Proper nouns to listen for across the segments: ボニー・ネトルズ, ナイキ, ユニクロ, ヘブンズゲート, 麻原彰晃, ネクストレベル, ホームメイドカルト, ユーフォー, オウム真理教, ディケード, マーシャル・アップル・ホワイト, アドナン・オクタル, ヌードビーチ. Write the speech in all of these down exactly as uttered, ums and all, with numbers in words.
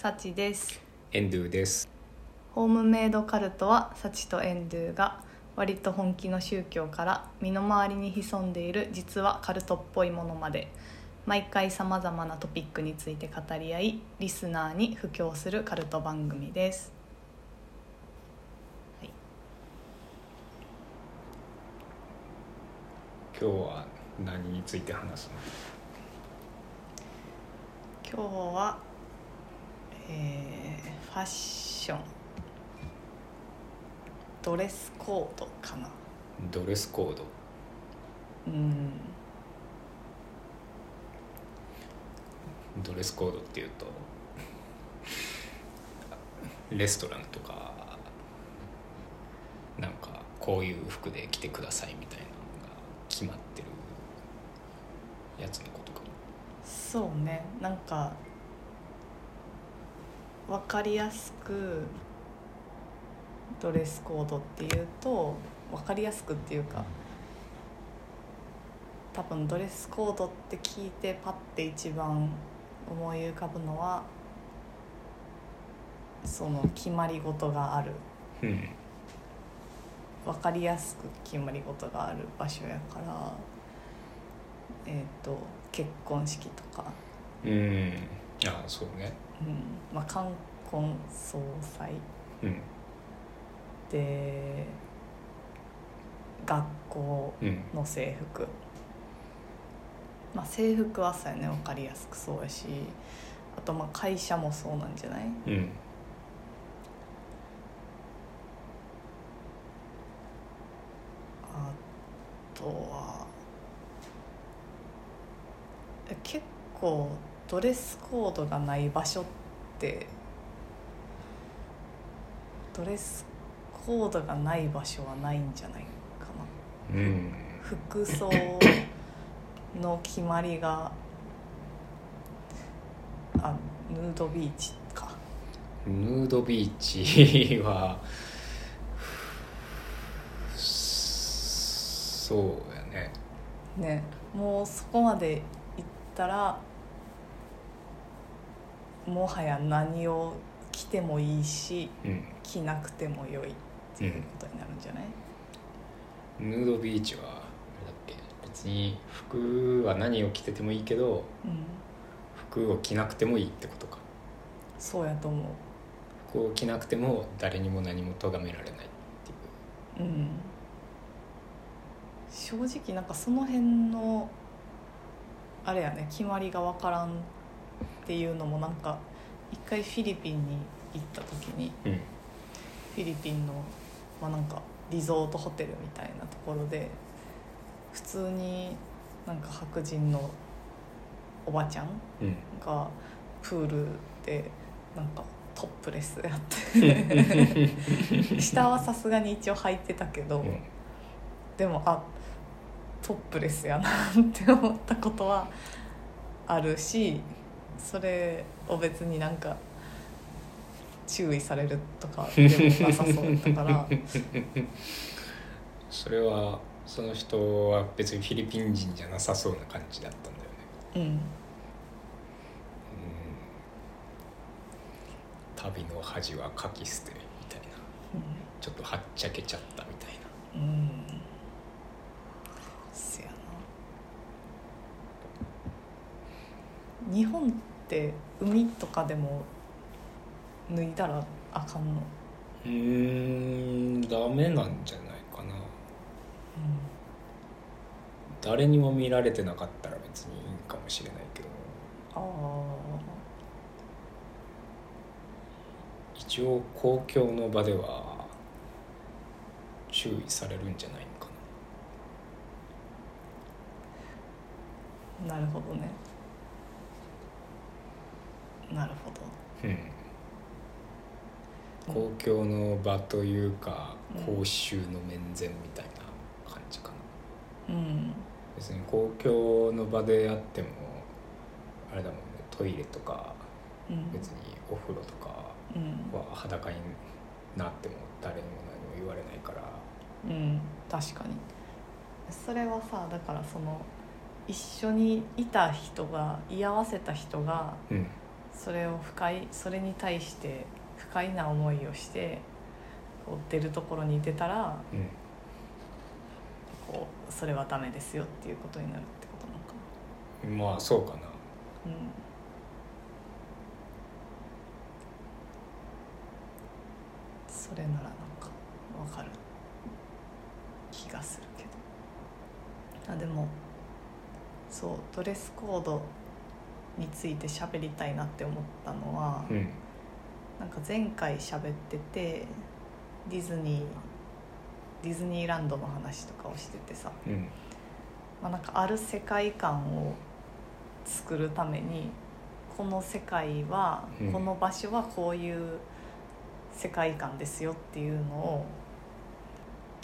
サチです。エンドゥです。ホームメイドカルトはサチとエンドゥが割と本気の宗教から身の回りに潜んでいる実はカルトっぽいものまで毎回さまざまなトピックについて語り合いリスナーに布教するカルト番組です。はい、今日は何について話すの？今日は、えー、ファッション、ドレスコードかな。ドレスコード。うん。ドレスコードっていうとレストランとかなんかこういう服で着てくださいみたいなのが決まってるやつのことかも。そうね、なんかわかりやすくドレスコードっていうとわかりやすくっていうか、多分ドレスコードって聞いてパッて一番思い浮かぶのはその決まり事がある、うん、分かりやすく決まり事がある場所やから、えーと、結婚式とか、うん、あ、そうね、うん、まあ冠婚葬祭、うん、で学校の制服、うん、まあ、制服はさよね、分かりやすくそうやし、あとまあ会社もそうなんじゃない？うん。あとは結構ドレスコードがない場所ってドレスコードがない場所はないんじゃないかな。うん。服装の決まりが、あ、ヌードビーチか。ヌードビーチはそうやね。ね、もうそこまで行ったらもはや何を着てもいいし、うん、着なくても良いっていうことになるんじゃない？うん、ヌードビーチは別に服は何を着ててもいいけど、うん、服を着なくてもいいってことか。そうやと思う。服を着なくても誰にも何も咎められないっていう、うん、正直なんかその辺のあれやね、決まりが分からんっていうのもなんか一回フィリピンに行った時に、うん、フィリピンの、まあ、なんかリゾートホテルみたいなところで普通になんか白人のおばちゃんがプールでなんかトップレスやって下はさすがに一応履いてたけど、うん、でもあトップレスやなって思ったことはあるし、それを別になんか注意されるとかでもなさそうだったからそれはその人は別にフィリピン人じゃなさそうな感じだったんだよね。うん。うん、旅の恥はかき捨てみたいな、うん、ちょっとはっちゃけちゃったみたいな。うん。せやな。日本って海とかでも脱いだらあかんの？うーん、ダメなんじゃないかな。うん、誰にも見られてなかったら別にいいかもしれないけど、あ一応公共の場では注意されるんじゃないのかな。なるほどね、なるほど、うん、公共の場というか、うん、公衆の面前みたいな感じかな、うん、別に公共の場であってもあれだもんね、トイレとか、うん、別にお風呂とかは裸になっても誰にも何も言われないから、うん、確かにそれはさ、だからその一緒にいた人が居合わせた人が、うん、それを不快それに対して不快な思いをしてこう出るところに出たら、うん、こうそれはダメですよっていうことになるってことなのかな。まあそうかな、うん、それならなんか分かる気がするけど、あでもそうドレスコードについて喋りたいなって思ったのは、うん、なんか前回喋っててディズニーディズニーランドの話とかをしててさ、うんまあ、なんかある世界観を作るためにこの世界は、うん、この場所はこういう世界観ですよっていうのを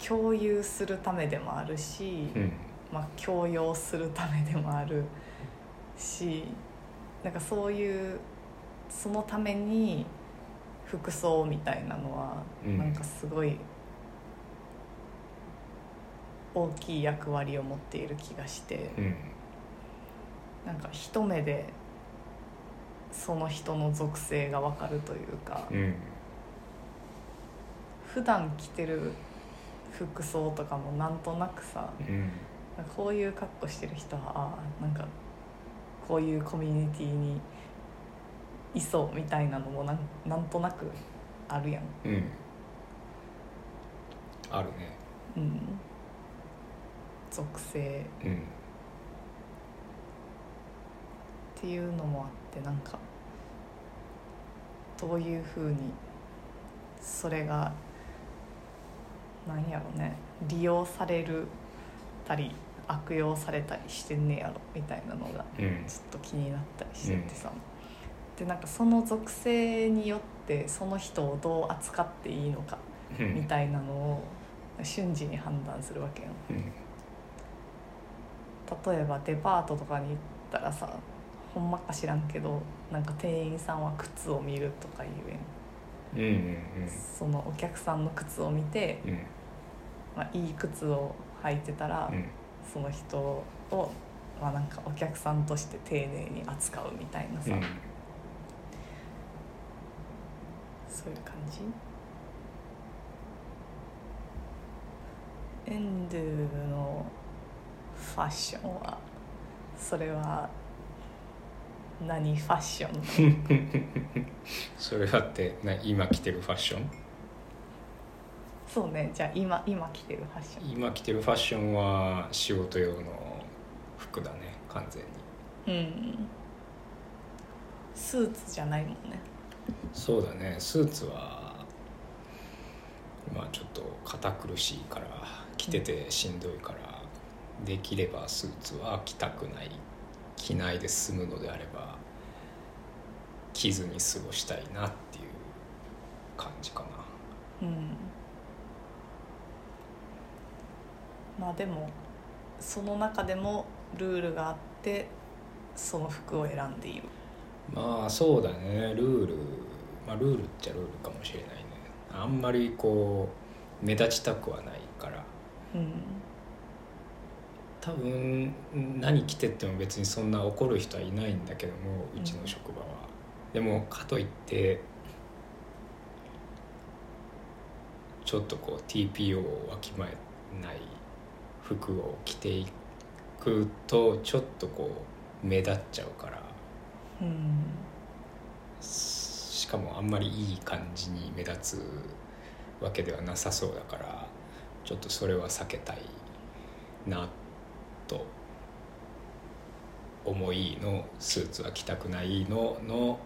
共有するためでもあるし、うんまあ、強要するためでもあるし、なんかそういうそのために服装みたいなのはなんかすごい大きい役割を持っている気がして、うん、なんか一目でその人の属性が分かるというか、うん、普段着てる服装とかもなんとなくさ、うん、なんかこういう格好してる人はあなんかこういうコミュニティにいそうみたいなのもな ん, なんとなくあるやん、うん、あるね、うん、属性、うん、っていうのもあってなんかどういうふうにそれがなんやろね利用されるたり悪用されたりしてんねやろみたいなのがちょっと気になったりしててさ、うん、でなんかその属性によってその人をどう扱っていいのかみたいなのを瞬時に判断するわけよ、うん、例えばデパートとかに行ったらさほんまか知らんけどなんか店員さんは靴を見るとか言うやん、うんうん、そのお客さんの靴を見て、うんまあ、いい靴を履いてたら、うんその人を、まあ、なんかお客さんとして丁寧に扱うみたいなさ、うん、そういう感じ。エンドゥのファッションはそれは何ファッションそれだってな今着てるファッション。そうね、じゃあ 今, 今着てるファッション今着てるファッションは仕事用の服だね、完全に。うんスーツじゃないもんね。そうだね、スーツはまあちょっと堅苦しいから着ててしんどいから、うん、できればスーツは着たくない着ないで済むのであれば着ずに過ごしたいなっていう感じかな。うんまあでもその中でもルールがあってその服を選んでいる。まあそうだねルール、まあ、ルールっちゃルールかもしれないね。あんまりこう目立ちたくはないから、うん、多分何着てっても別にそんな怒る人はいないんだけどもうちの職場は、うん、でもかといってちょっとこう ティーピーオー をわきまえない服を着ていくとちょっとこう目立っちゃうから、うん、しかもあんまりいい感じに目立つわけではなさそうだからちょっとそれは避けたいなと思いのスーツは着たくないのの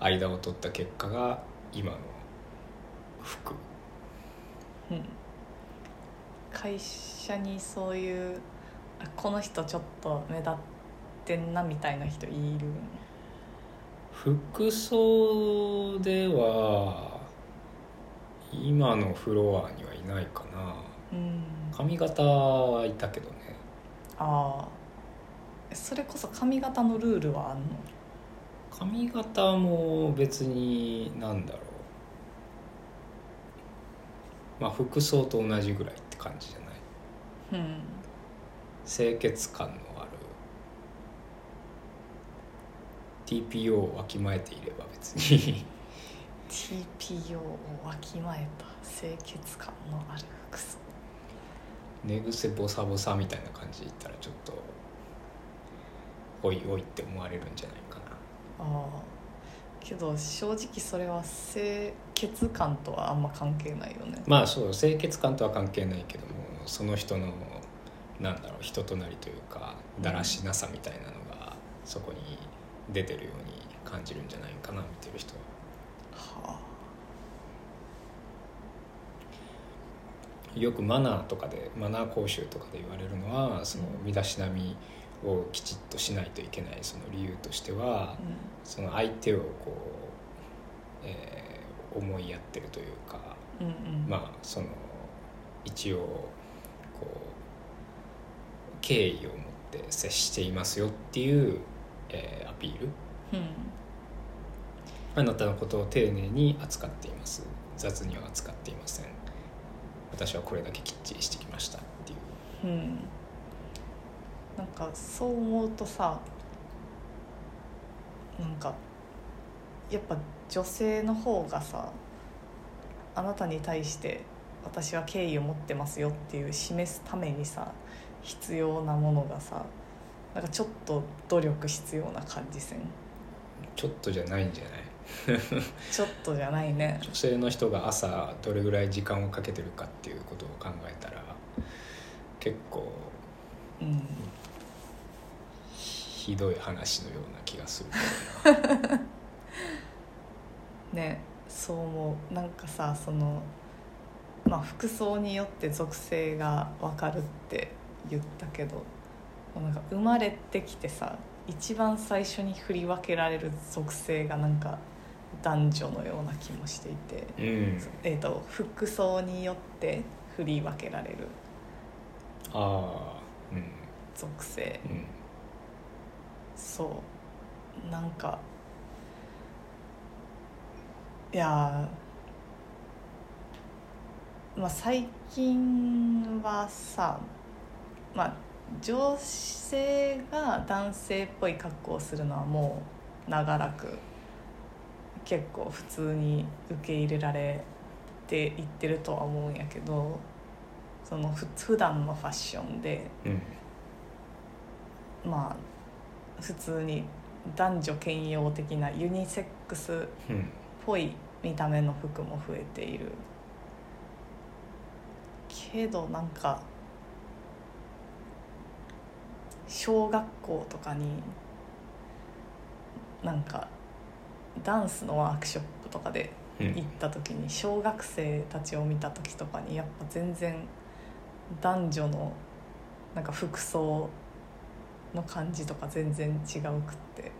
間を取った結果が今の服、うん会社にそういうこの人ちょっと目立ってんなみたいな人いる。服装では今のフロアにはいないかな、うん、髪型はいたけどね。ああ、それこそ髪型のルールはあんの？髪型も別になんだろう、まあ、服装と同じぐらい感じじゃない、うん、清潔感のあるティーピーオー をわきまえていれば別にティーピーオー をわきまえた清潔感のある服装、寝癖ボサボサみたいな感じで言ったらちょっとおいおいって思われるんじゃないかな。ああ、けど正直それは清潔感とはあんま関係ないよね。まあそう、清潔感とは関係ないけども、その人のなんだろう、人となりというかだらしなさみたいなのがそこに出てるように感じるんじゃないかな、見てる人は。はあ、よくマナーとかで、マナー講習とかで言われるのは、その身だしなみをきちっとしないといけないその理由としては、うん、その相手をこう、えー、思いやってるというか、うんうん、まあその一応こう敬意を持って接していますよっていう、えー、アピール、うん、あなたのことを丁寧に扱っています、雑には扱っていません、私はこれだけきっちりしてきましたっていう、うん、なんかそう思うとさ、なんかやっぱ女性の方がさ、あなたに対して私は敬意を持ってますよっていう示すためにさ必要なものがさ、なんかちょっと努力必要な感じせん？ちょっとじゃないんじゃないちょっとじゃないね。女性の人が朝どれぐらい時間をかけてるかっていうことを考えたら結構、うん、ひどい話のような気がするからなね、そう思う。なんかさ、その、まあ、服装によって属性が分かるって言ったけど、なんか生まれてきてさ一番最初に振り分けられる属性がなんか男女のような気もしていて、うん、えーと、服装によって振り分けられる属性、あー、うん、そうなんかいやー、まあ、最近はさ、まあ女性が男性っぽい格好をするのはもう長らく結構普通に受け入れられていってるとは思うんやけど、そのふ普段のファッションで、うん、まあ普通に男女兼用的なユニセックスっぽい見た目の服も増えているけど、なんか小学校とかになんかダンスのワークショップとかで行った時に、小学生たちを見た時とかにやっぱ全然男女のなんか服装の感じとか全然違うくって、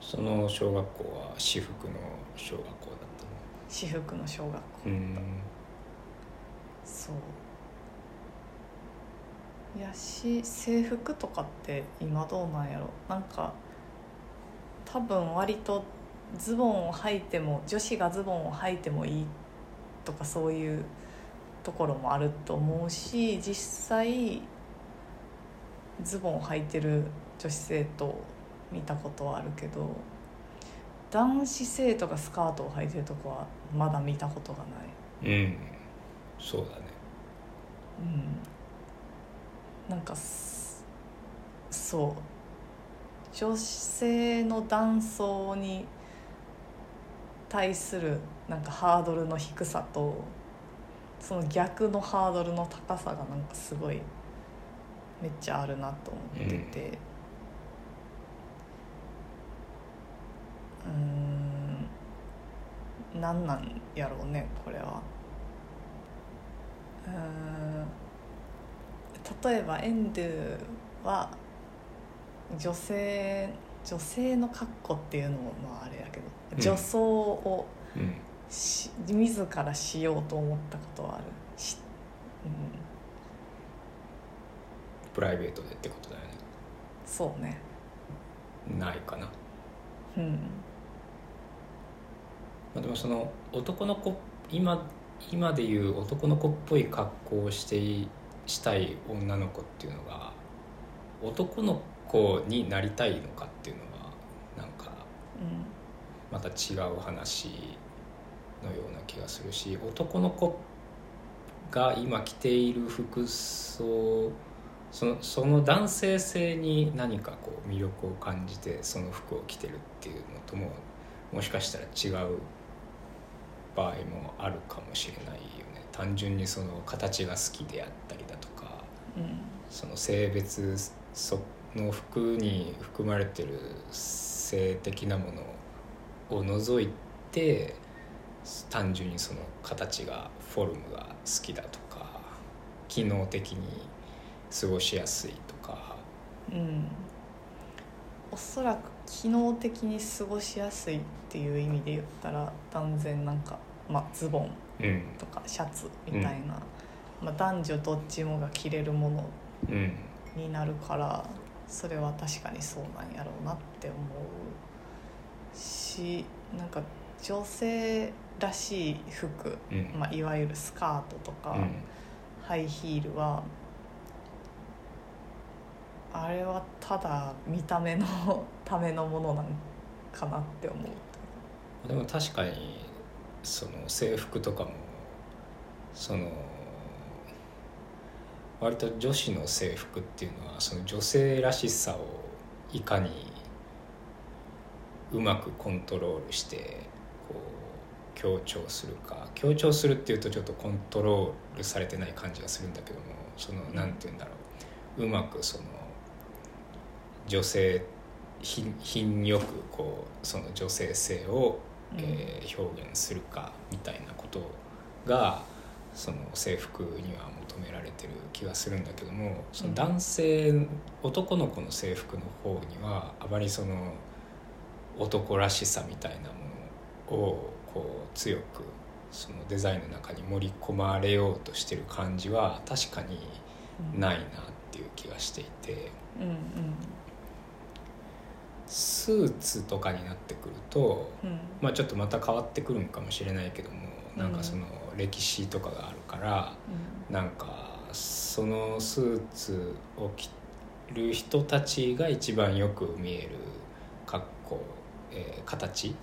その小学校は私服の小学校だったの？私服の小学校だった。うん、そういやし、制服とかって今どうなんやろ。なんか多分割とズボンを履いても、女子がズボンを履いてもいいとかそういうところもあると思うし、実際ズボンを履いてる女子生徒見たことはあるけど、男子生徒がスカートを履いてるとこはまだ見たことがない。うん、そうだね。うん。なんかそう、女性の男装に対するなんかハードルの低さとその逆のハードルの高さがなんかすごいめっちゃあるなと思ってて、うん、うーん、なんなんやろうねこれは。うーん、例えばエンドゥは女性女性の格好っていうのもまああれやけど、うん、女装を、うん、自らしようと思ったことはあるし、うん、プライベートでってことだよね。そうね、ないかな。うん、まあ、でもその男の子、今今でいう男の子っぽい格好をしていいしたい女の子っていうのが、男の子になりたいのかっていうのはなんかまた違う話のような気がするし、男の子が今着ている服装、その、その男性性に何かこう魅力を感じてその服を着てるっていうのとももしかしたら違う場合もあるかもしれないよね。単純にその形が好きであったりだとか、うん、その性別の服に含まれてる性的なものを除いて単純にその形がフォルムが好きだとか機能的に過ごしやすいとか、うん、おそらく機能的に過ごしやすいっていう意味で言ったら断然なんか、まあ、ズボンとかシャツみたいな、うんまあ、男女どっちもが着れるものになるから、うん、それは確かにそうなんやろうなって思うし、なんか女性らしい服、うんまあ、いわゆるスカートとか、うん、ハイヒールはあれはただ見た目のためのものなのかなって思う。でも確かにその制服とかもその割と女子の制服っていうのはその女性らしさをいかにうまくコントロールしてこう強調するか、強調するっていうとちょっとコントロールされてない感じがするんだけども、そのなんていうんだろう、うまくその女性品、品よくこうその女性性を、えー、表現するかみたいなことがその制服には求められてる気がするんだけども、その男性男の子の制服の方にはあまりその男らしさみたいなものをこう強くそのデザインの中に盛り込まれようとしてる感じは確かにないなっていう気がしていて、うんうん、スーツとかになってくると、うんまあ、ちょっとまた変わってくるのかもしれないけども、なんかその歴史とかがあるから、うん、なんかそのスーツを着る人たちが一番よく見える格好、えー、形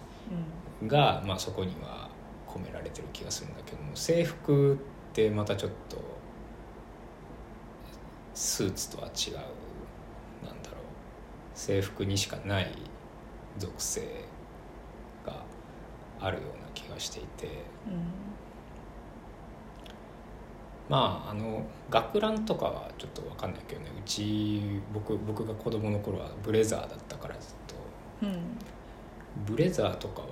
が、うんまあ、そこには込められてる気がするんだけども、制服ってまたちょっとスーツとは違う、制服にしかない属性があるような気がしていて、うん、まああの学ランとかはちょっと分かんないけどね、うち 僕, 僕が子供の頃はブレザーだったからずっと、うん、ブレザーとかは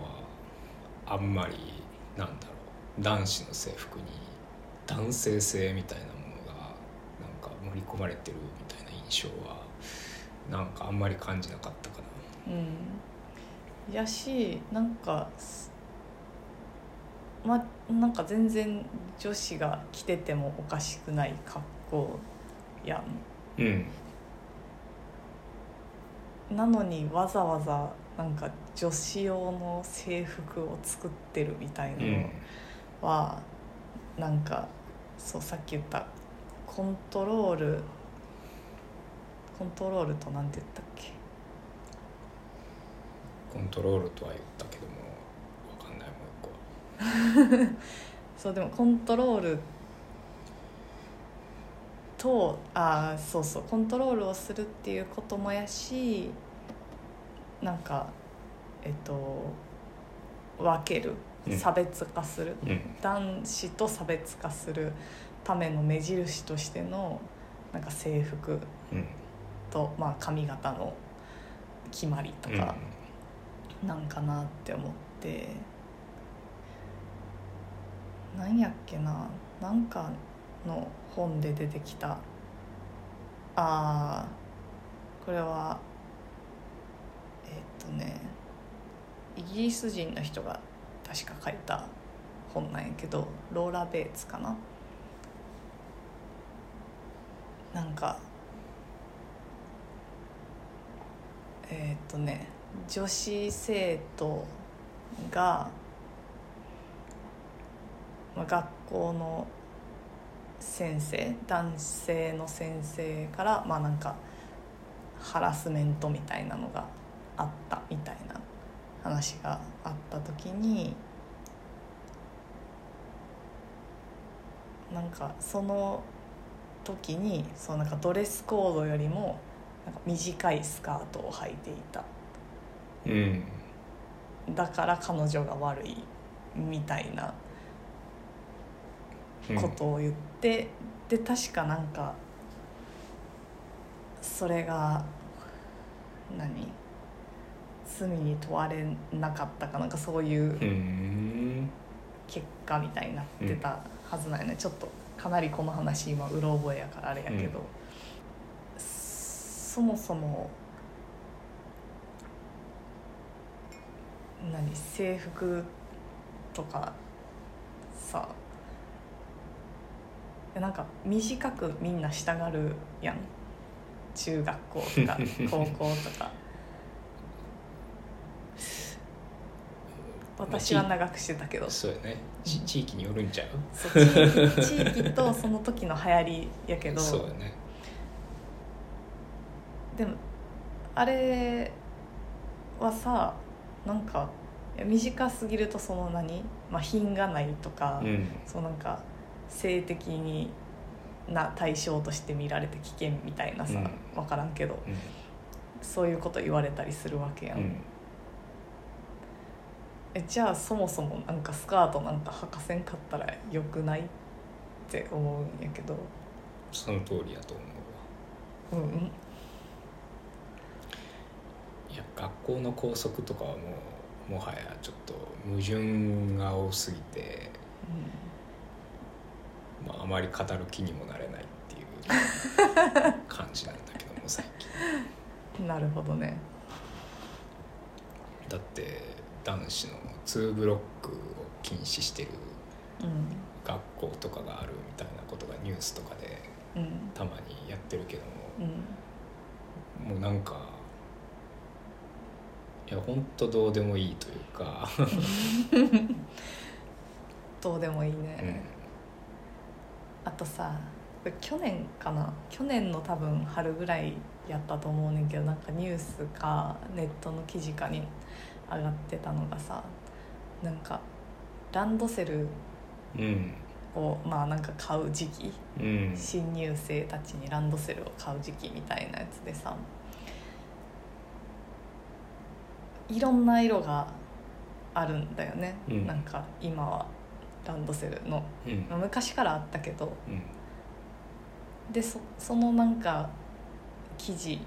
あんまりなんだろう、男子の制服に男性性みたいなものがなんか盛り込まれてるみたいな印象はなんかあんまり感じなかったかな。うん、やし、なんか、ま、なんか全然女子が着ててもおかしくない格好やん。うん、なのにわざわざなんか女子用の制服を作ってるみたいなのは、うん、なんかそうさっき言ったコントロールコントロールとなんて言ったっけコントロールとは言ったけども分かんないもう一個そうでもコントロールとあそうそうコントロールをするっていうこともやし、なんかえっと分ける、差別化する、うん、男子と差別化するための目印としてのなんか制服、うんとまあ、髪型の決まりとかなんかなって思って、うん、なんやっけな、なんかの本で出てきた、あこれはえー、っとねイギリス人の人が確か書いた本なんやけど、ローラ・ベイツかな、なんかえーっとね、女子生徒が、まあ、学校の先生、男性の先生から、まあ、なんかハラスメントみたいなのがあったみたいな話があった時に、なんかその時にそうなんかドレスコードよりもなんか短いスカートを履いていた、うん、だから彼女が悪いみたいなことを言って、うん、で確かなんかそれが何罪に問われなかったかなんかそういう結果みたいになってたはずなんよね。ちょっとかなりこの話今うろ覚えやからあれやけど、うん、そもそも何制服とかさなんか短くみんなしたがるやん、中学校とか高校とか私は長くしてたけど、まあ、そうよね、地域によるんちゃう？そう、地域、地域とその時の流行りやけどそうよね。でもあれはさなんか短すぎるとその何、まあ、品がないとか、うん、そうなんか性的にな対象として見られて危険みたいなさ、うん、分からんけど、うん、そういうこと言われたりするわけやん、うん、えじゃあそもそもなんかスカートなんか履かせんかったらよくないって思うんやけど、その通りやと思うわ。うん、いや学校の校則とかはもうもはやちょっと矛盾が多すぎて、うんまあ、あまり語る気にもなれないっていう感じなんだけども最近。なるほどね。だって男子のにブロックを禁止してる学校とかがあるみたいなことがニュースとかでたまにやってるけども、うん、もうなんかいやほんとどうでもいいというかどうでもいいね、うん。あとさ去年かな去年の多分春ぐらいやったと思うねんけどなんかニュースかネットの記事かに上がってたのがさなんかランドセルを、うん、まあなんか買う時期、うん、新入生たちにランドセルを買う時期みたいなやつでさいろんな色があるんだよね、うん、なんか今はランドセルの、うん、昔からあったけど、うん、で そ, そのなんか記事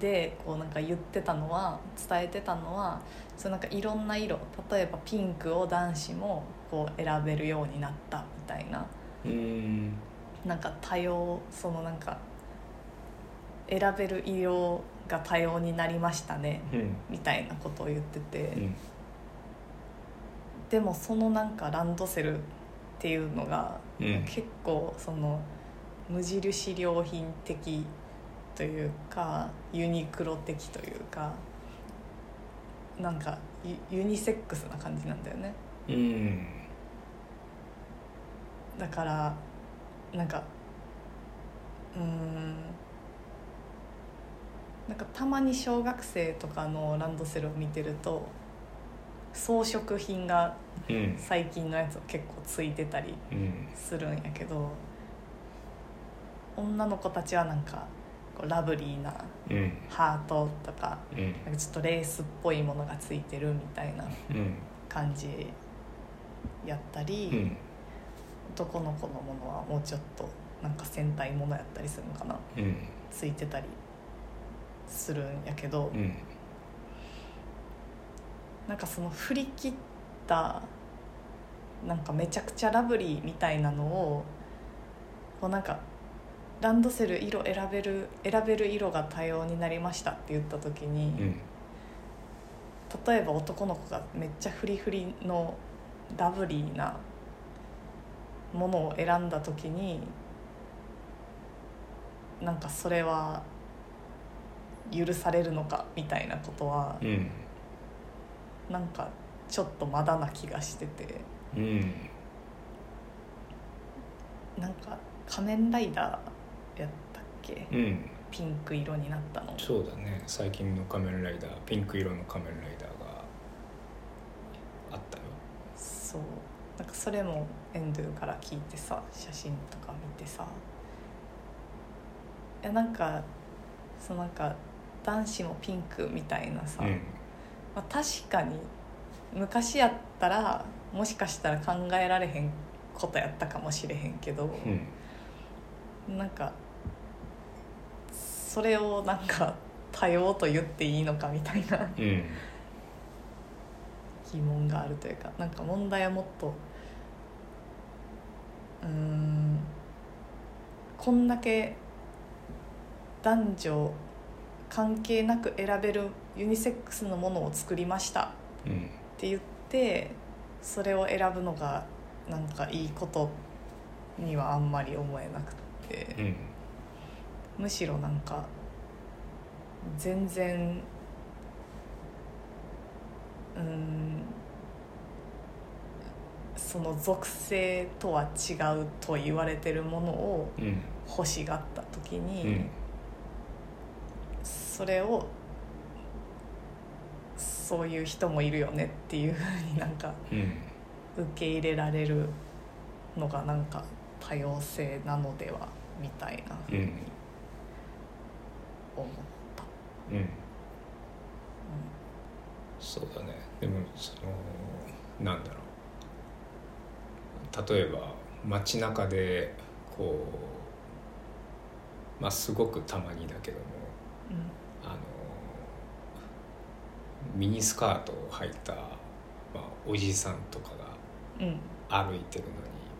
でこうなんか言ってたのは伝えてたのはそのなんかいろんな色例えばピンクを男子もこう選べるようになったみたいな、うん、なんか多様そのなんか選べる色が多様になりましたね、うん、みたいなことを言ってて、うんでもそのなんかランドセルっていうのが結構その無印良品的というかユニクロ的というかなんかユニセックスな感じなんだよね、うん、だからなんかうーんなんかたまに小学生とかのランドセルを見てると装飾品が最近のやつを結構ついてたりするんやけど、うん、女の子たちはなんかこうラブリーなハートとか、うん、なんかちょっとレースっぽいものがついてるみたいな感じやったり、うん、男の子のものはもうちょっとなんか戦隊ものやったりするのかな、うん、ついてたりするんやけど、うんなんかその振り切ったなんかめちゃくちゃラブリーみたいなのをこうなんかランドセル色選べる選べる色が多様になりましたって言った時に、うん、例えば男の子がめっちゃフリフリのラブリーなものを選んだ時になんかそれは許されるのかみたいなことは、うんなんかちょっとまだな気がしてて、うん、なんか仮面ライダーやったっけ、うん、ピンク色になったの。そうだね、最近の仮面ライダーピンク色の仮面ライダーがなんかそれもエンドゥから聞いてさ、写真とか見てさ、いやなんかそのなんか男子もピンクみたいなさ、うん、まあ、確かに昔やったらもしかしたら考えられへんことやったかもしれへんけど、うん、なんかそれをなんか多様と言っていいのかみたいな、うん、疑問があるというか、なんか問題はもっとうーんこんだけ男女関係なく選べるユニセックスのものを作りましたって言って、うん、それを選ぶのがなんかいいことにはあんまり思えなくて、うん、むしろなんか全然うーんその属性とは違うと言われてるものを欲しがった時に、うん、それをそういう人もいるよねっていう風になんか受け入れられるのがなんか多様性なのではみたいな風に、うん思った、うんうん、そうだね。でもそのなんだろう、例えば街中でこうまあすごくたまにだけども、うん、あのミニスカートを履いた、まあ、おじさんとかが歩いてるのに、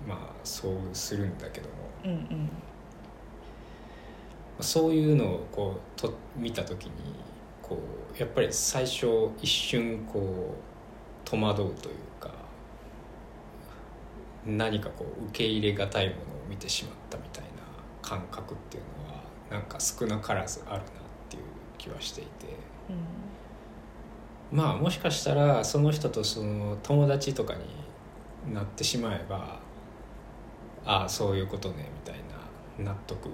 うん、まあ遭遇するんだけども、うんうんそういうのをこうと見た時にこうやっぱり最初一瞬こう戸惑うというか、何かこう受け入れがたいものを見てしまったみたいな感覚っていうのはなんか少なからずあるなっていう気はしていて、うん、まあもしかしたらその人とその友達とかになってしまえば、ああそういうことねみたいな納得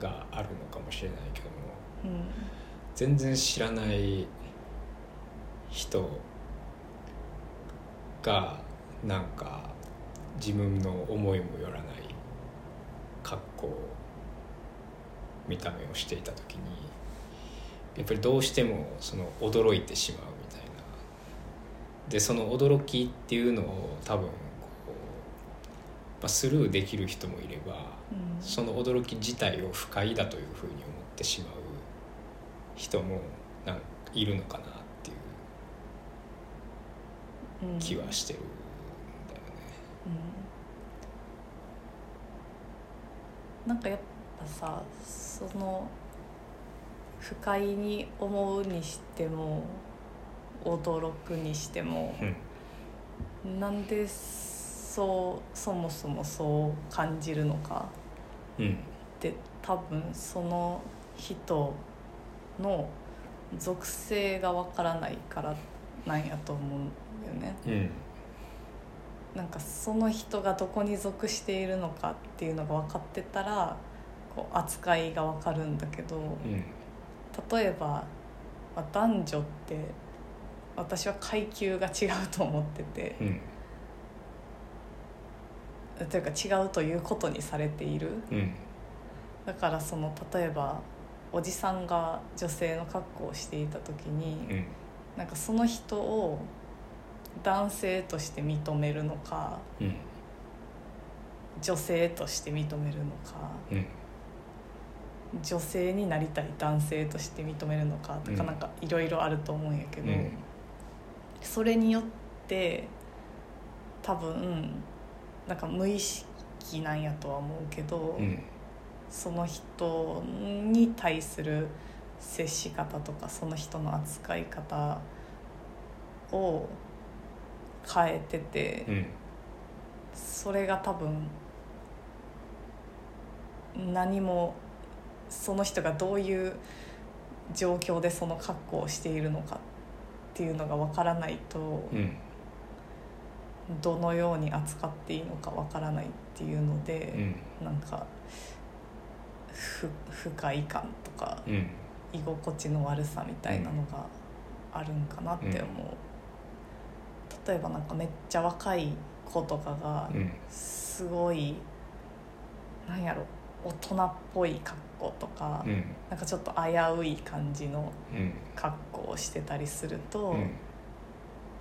があるのかもしれないけども、うん、全然知らない人がなんか自分の思いもよらない格好見た目をしていた時にやっぱりどうしてもその驚いてしまうみたいな。でその驚きっていうのを多分スルーできる人もいれば、うん、その驚き自体を不快だというふうに思ってしまう人もなんかいるのかなっていう気はしてるんだよね、うんうん、なんかやっぱさその不快に思うにしても驚くにしても、うん、なんでそうそもそもそう感じるのか、うん、で多分その人の属性がわからないからなんやと思うんだよね、うん、なんかその人がどこに属しているのかっていうのが分かってたらこう扱いがわかるんだけど、うん、例えば男女って私は階級が違うと思ってて、うんというか違うということにされている、うん、だからその例えばおじさんが女性の格好をしていた時に、うん、なんかその人を男性として認めるのか、うん、女性として認めるのか、うん、女性になりたい男性として認めるのかとか、うん、なんかいろいろあると思うんやけど、うん、それによって多分なんか無意識なんやとは思うけど、うん、その人に対する接し方とかその人の扱い方を変えてて、うん、それが多分何もその人がどういう状況でその格好をしているのかっていうのが分からないと、うんどのように扱っていいのかわからないっていうので、うん、なんか不、不快感とか、うん、居心地の悪さみたいなのがあるんかなって思う、うん、例えばなんかめっちゃ若い子とかがすごい、うん、なんやろ大人っぽい格好とか、うん、なんかちょっと危うい感じの格好をしてたりすると、うん、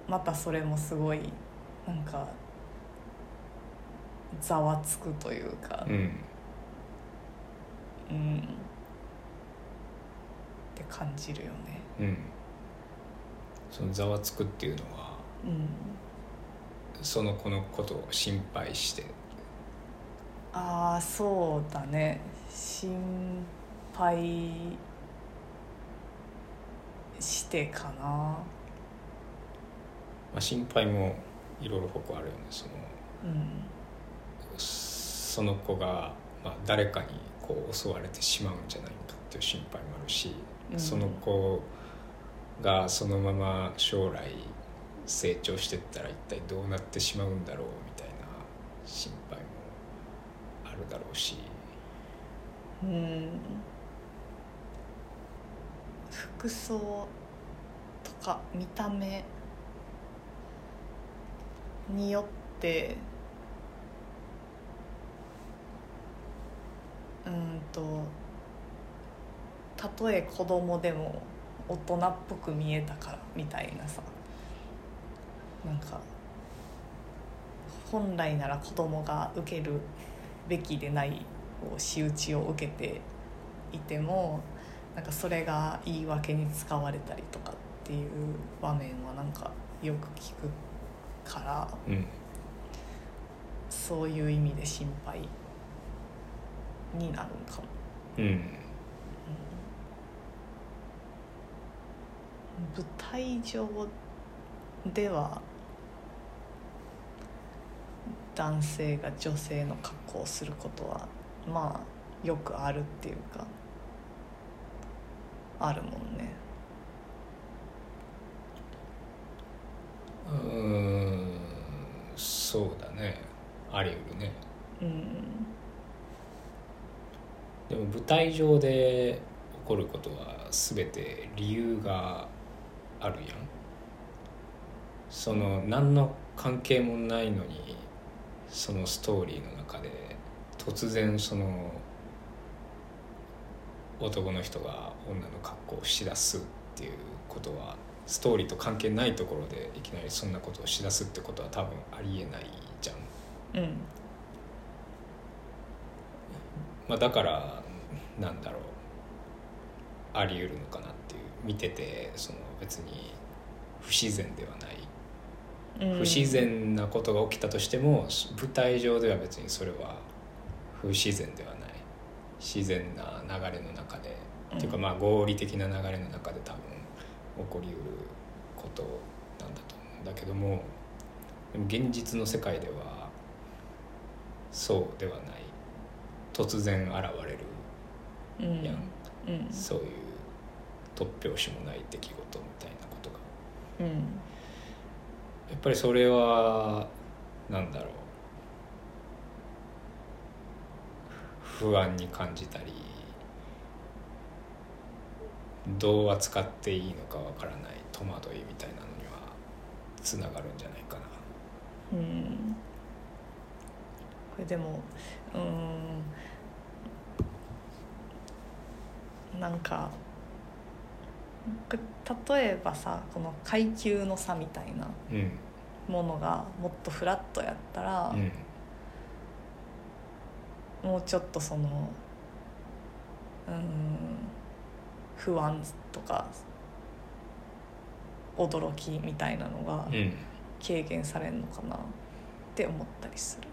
またそれもすごいなんかざわつくというか、うん、うん、って感じるよね、うん、そのざわつくっていうのは、うん、その子のことを心配してああそうだね心配してかな、まあ、心配もいろいろ僕あるよねその、うん、その子が、まあ、誰かにこう襲われてしまうんじゃないかっていう心配もあるし、うん、その子がそのまま将来成長していったら一体どうなってしまうんだろうみたいな心配もあるだろうし、うん、服装とか見た目によってうんとたとえ子供でも大人っぽく見えたからみたいなさなんか本来なら子供が受けるべきでない仕打ちを受けていてもなんかそれが言い訳に使われたりとかっていう場面はなんかよく聞くから、うん、そういう意味で心配になるかも、うんうん、舞台上では男性が女性の格好をすることはまあよくあるっていうかあるもんね。うーんそうだねあり得るね、うん、でも舞台上で起こることは全て理由があるやん。その何の関係もないのにそのストーリーの中で突然その男の人が女の格好をしだすっていうことはストーリーと関係ないところでいきなりそんなことをしだすってことは多分ありえないじゃん、うんまあ、だからなんだろうあり得るのかなっていう見ててその別に不自然ではない不自然なことが起きたとしても、うん、舞台上では別にそれは不自然ではない自然な流れの中で、うん、というかまあ合理的な流れの中で多分起こりうることなんだと思うんだけどもでも現実の世界ではそうではない突然現れるやん、うんうん、そういう突拍子もない出来事みたいなことが、うんやっぱりそれはなんだろう不安に感じたりどう扱っていいのかわからない戸惑いみたいなのにはつながるんじゃないかな。うんこれでもうんなんか例えばさこの階級の差みたいなものがもっとフラットやったら、うん、もうちょっとそのうん不安とか驚きみたいなのが軽減されるのかなって思ったりする。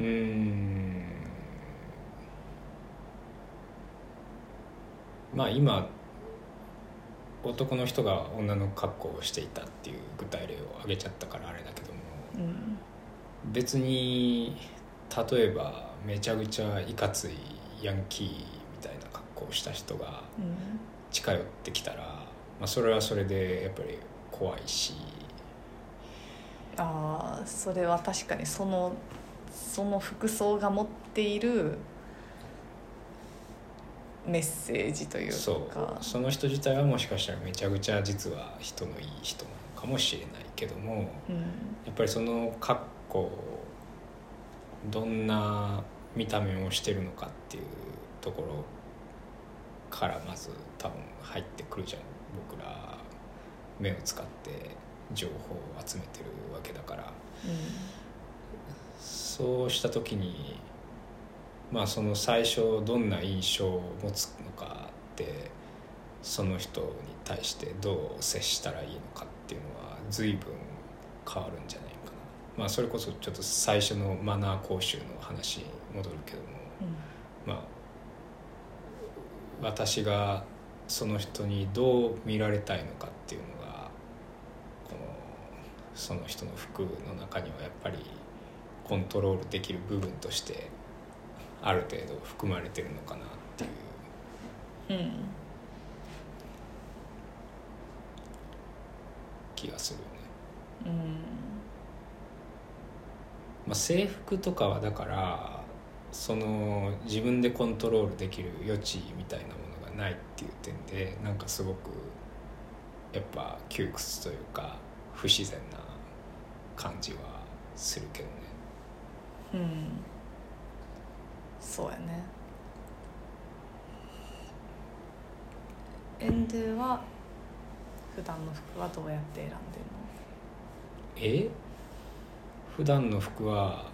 うーんまあ今男の人が女の格好をしていたっていう具体例を挙げちゃったからあれだけども、うん、別に例えばめちゃくちゃいかついヤンキーみたいな格好をした人が近寄ってきたら、うんまあ、それはそれでやっぱり怖いしああそれは確かにその、その服装が持っているメッセージというか そう、その人自体はもしかしたらめちゃくちゃ実は人のいい人なのかもしれないけども、うん、やっぱりその格こうどんな見た目をしてるのかっていうところからまず多分入ってくるじゃん。僕ら目を使って情報を集めてるわけだから、うん、そうした時にまあその最初どんな印象を持つのかってその人に対してどう接したらいいのかっていうのは随分変わるんじゃないかな。まあそれこそちょっと最初のマナー講習の話に戻るけども、うん、まあ私がその人にどう見られたいのかっていうのがこのその人の服の中にはやっぱりコントロールできる部分としてある程度含まれてるのかなっていう気がするよね、うんまあ、制服とかはだからその自分でコントロールできる余地みたいなものがないっていう点でなんかすごくやっぱ窮屈というか不自然な感じはするけどね。うんそうやね。エンドゥは普段の服はどうやって選んでるの？え？普段の服は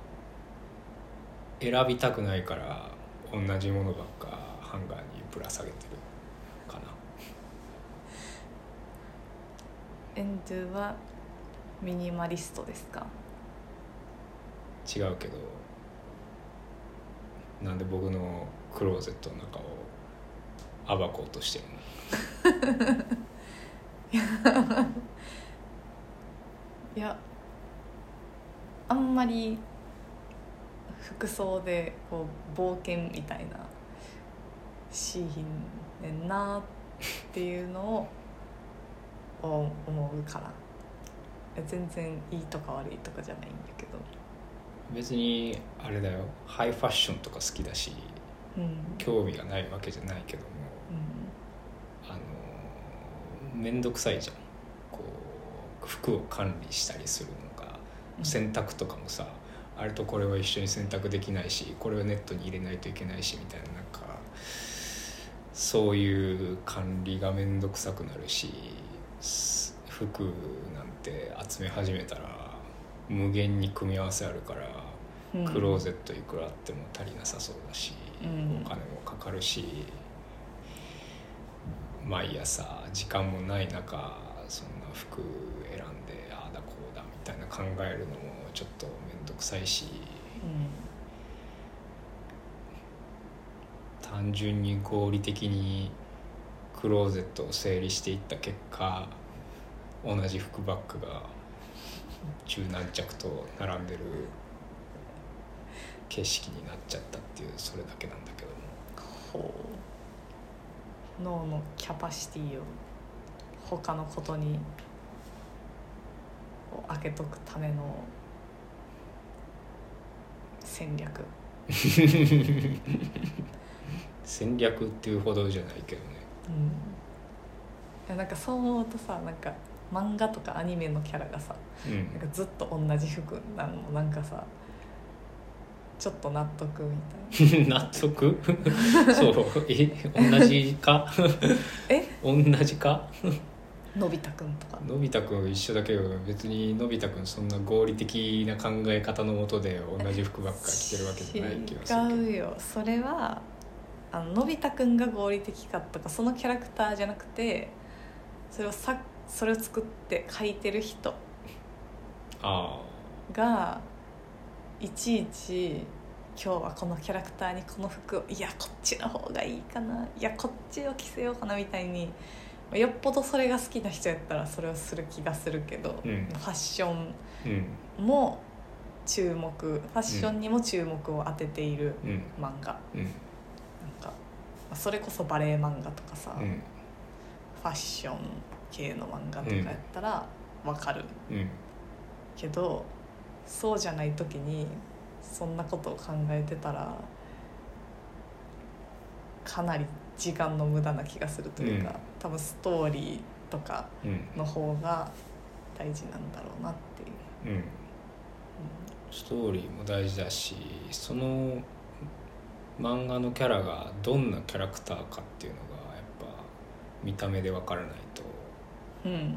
選びたくないから同じものばっかハンガーにぶら下げてるかな。エンドゥはミニマリストですか？違うけどなんで僕のクローゼットの中を暴こうとしてるの？いや、 いやあんまり服装でこう冒険みたいなシーンねんなっていうのを思うから全然いいとか悪いとかじゃないんだけど別にあれだよハイファッションとか好きだし、うん、興味がないわけじゃないけども、うん、あの面倒くさいじゃんこう服を管理したりするのが、うん、洗濯とかもさあれとこれは一緒に洗濯できないしこれはネットに入れないといけないしみたいななんかそういう管理が面倒くさくなるし服なんて集め始めたら無限に組み合わせあるから、うん、クローゼットいくらあっても足りなさそうだし、うん、お金もかかるし毎朝時間もない中そんな服選んでああだこうだみたいな考えるのもちょっと面倒くさいし、うん、単純に合理的にクローゼットを整理していった結果同じ服バッグが十何着と並んでる景色になっちゃったっていうそれだけなんだけども、脳のキャパシティを他のことに開けとくための戦略戦略っていうほどじゃないけどね、うん、なんかそう思うとさなんか漫画とかアニメのキャラがさ、うん、なんかずっと同じ服なのなんかさちょっと納得みたいな納得そうえ同じかえ同じかのび太くんとかのび太くん一緒だけど別にのび太くんそんな合理的な考え方のもとで同じ服ばっか着てるわけじゃない気がするけど違うよそれはあの、 のび太くんが合理的かとかそのキャラクターじゃなくてそれを作それを作って書いてる人がいちいち今日はこのキャラクターにこの服をいやこっちの方がいいかないやこっちを着せようかなみたいによっぽどそれが好きな人やったらそれをする気がするけど、うん、ファッションも注目、うん、ファッションにも注目を当てている漫画、うんうん、なんかそれこそバレエ漫画とかさ、うん、ファッション系の漫画とかやったらわかる、うん、けどそうじゃない時にそんなことを考えてたらかなり時間の無駄な気がするというか、うん、多分ストーリーとかの方が大事なんだろうなっていう、うんうん、ストーリーも大事だし、その漫画のキャラがどんなキャラクターかっていうのがやっぱ見た目で分からないと、うん、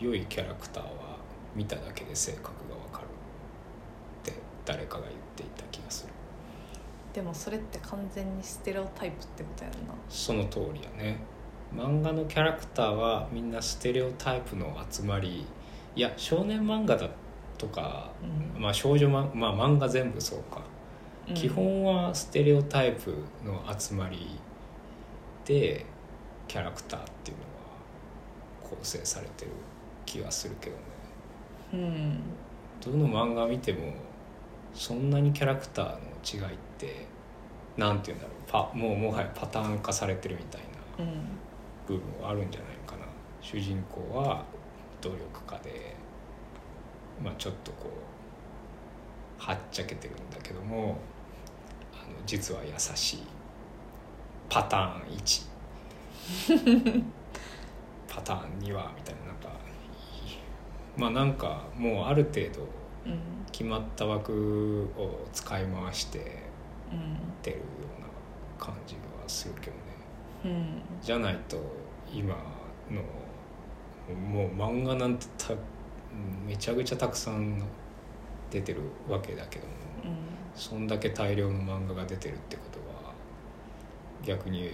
良いキャラクターは見ただけで性格が分かるって誰かが言っていた気がする。でもそれって完全にステレオタイプってことやんな。その通りやね。漫画のキャラクターはみんなステレオタイプの集まり。いや少年漫画だとか、うん、まあ少女漫画、まあ、漫画全部そうか、うん、基本はステレオタイプの集まりでキャラクターっていうのは構成されてる気はするけどね、うん、どの漫画見てもそんなにキャラクターの違いってなんていうんだろう、パもうもはやパターン化されてるみたいな部分はあるんじゃないかな。主人公は努力家で、まあ、ちょっとこうはっちゃけてるんだけども、あの実は優しいパターンいち パターンにはみたいな、なんかまあなんかもうある程度決まった枠を使い回して出るような感じはするけどね、うん、じゃないと今のもう漫画なんてためちゃくちゃたくさん出てるわけだけども、うん、そんだけ大量の漫画が出てるってことは逆に言え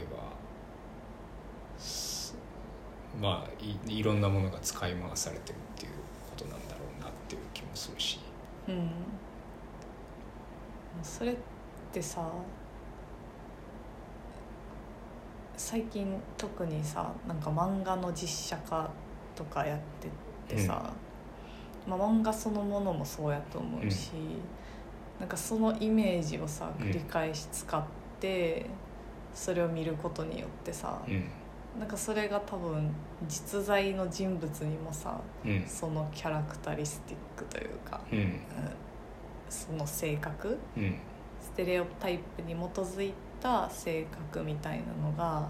ばまあ い, いろんなものが使い回されてるっていうことなんだろうなっていう気もするし、うん、それってさ最近特にさなんか漫画の実写化とかやってってさ、うんまあ、漫画そのものもそうやと思うし、うん、なんかそのイメージをさ繰り返し使って、うん、それを見ることによってさ、うん、なんかそれが多分実在の人物にもさ、うん、そのキャラクタリスティックというか、うんうん、その性格、うん、ステレオタイプに基づいて性格みたいなのが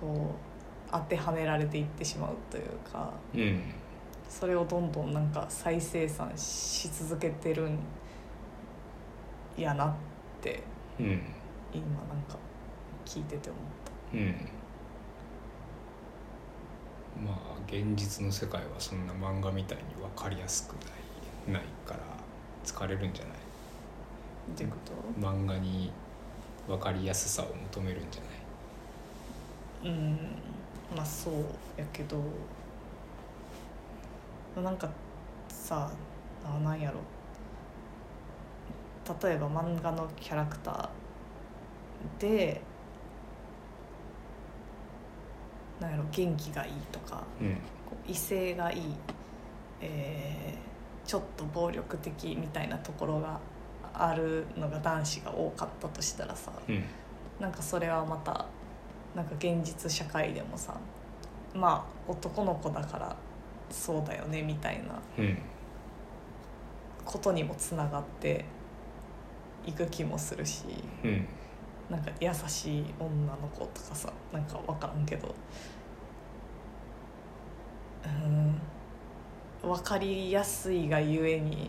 こう当てはめられていってしまうというか、うん、それをどんどんなんか再生産し続けてるんやなって、うん、今なんか聞いてて思った、うん、まあ現実の世界はそんな漫画みたいに分かりやすくない、ないから疲れるんじゃないってこと？漫画に分かりやすさを求めるんじゃない？うん、まあそうやけどなんかさあなんやろ例えば漫画のキャラクターでなんやろ元気がいいとか、うん、威勢がいい、えー、ちょっと暴力的みたいなところがあるのが男子が多かったとしたらさ、うん、なんかそれはまたなんか現実社会でもさまあ男の子だからそうだよねみたいなことにもつながっていく気もするし、うん、なんか優しい女の子とかさなんか分からんけどうん分かりやすいがゆえに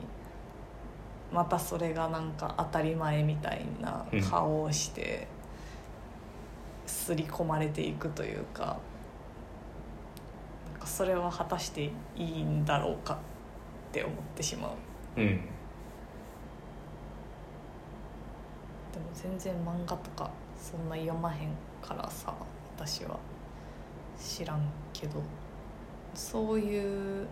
またそれがなんか当たり前みたいな顔をして刷り込まれていくというか、うん、なんかそれは果たしていいんだろうかって思ってしまう、うん、でも全然漫画とかそんな読まへんからさ私は知らんけどそういう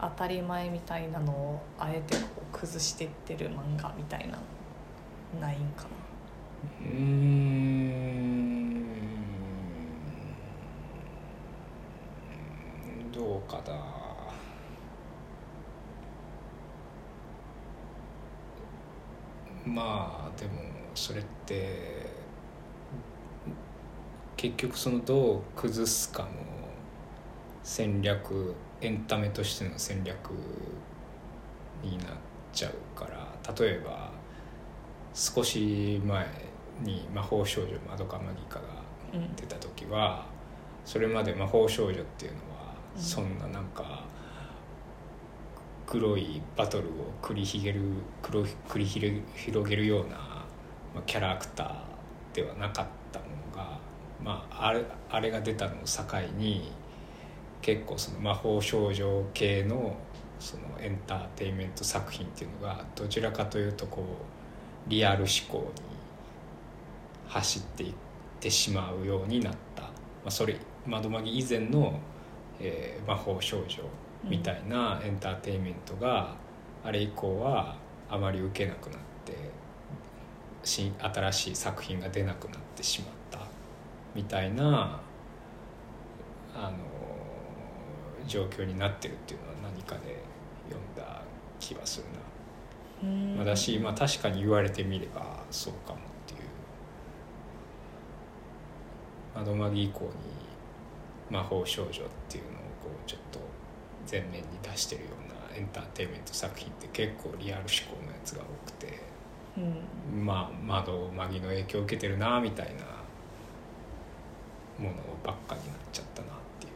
当たり前みたいなのをあえてこう崩してってる漫画みたいなないんかな。うーんどうかだ。まあでもそれって結局そのどう崩すかの戦略エンタメとしての戦略になっちゃうから例えば少し前に魔法少女まどかマギカが出た時は、うん、それまで魔法少女っていうのはそんななんか、黒いバトルを繰り広げる、黒繰り広げるようなキャラクターではなかったのが、まあ、あれ、あれが出たのを境に結構その魔法少女系のそのエンターテインメント作品っていうのがどちらかというとこうリアル思考に走っていってしまうようになった、まあ、それ窓マギ以前の、えー、魔法少女みたいなエンターテインメントが、うん、あれ以降はあまり受けなくなって新、新しい作品が出なくなってしまったみたいなあの状況になってるっていうのは何かで読んだ気はするな。うん、まあ、だし、まあ、確かに言われてみればそうかもっていう。窓マギ以降に魔法少女っていうのをこうちょっと前面に出してるようなエンターテインメント作品って結構リアル思考のやつが多くて、うん、まあ窓マギの影響を受けてるなみたいなものばっかになっちゃったなっていう。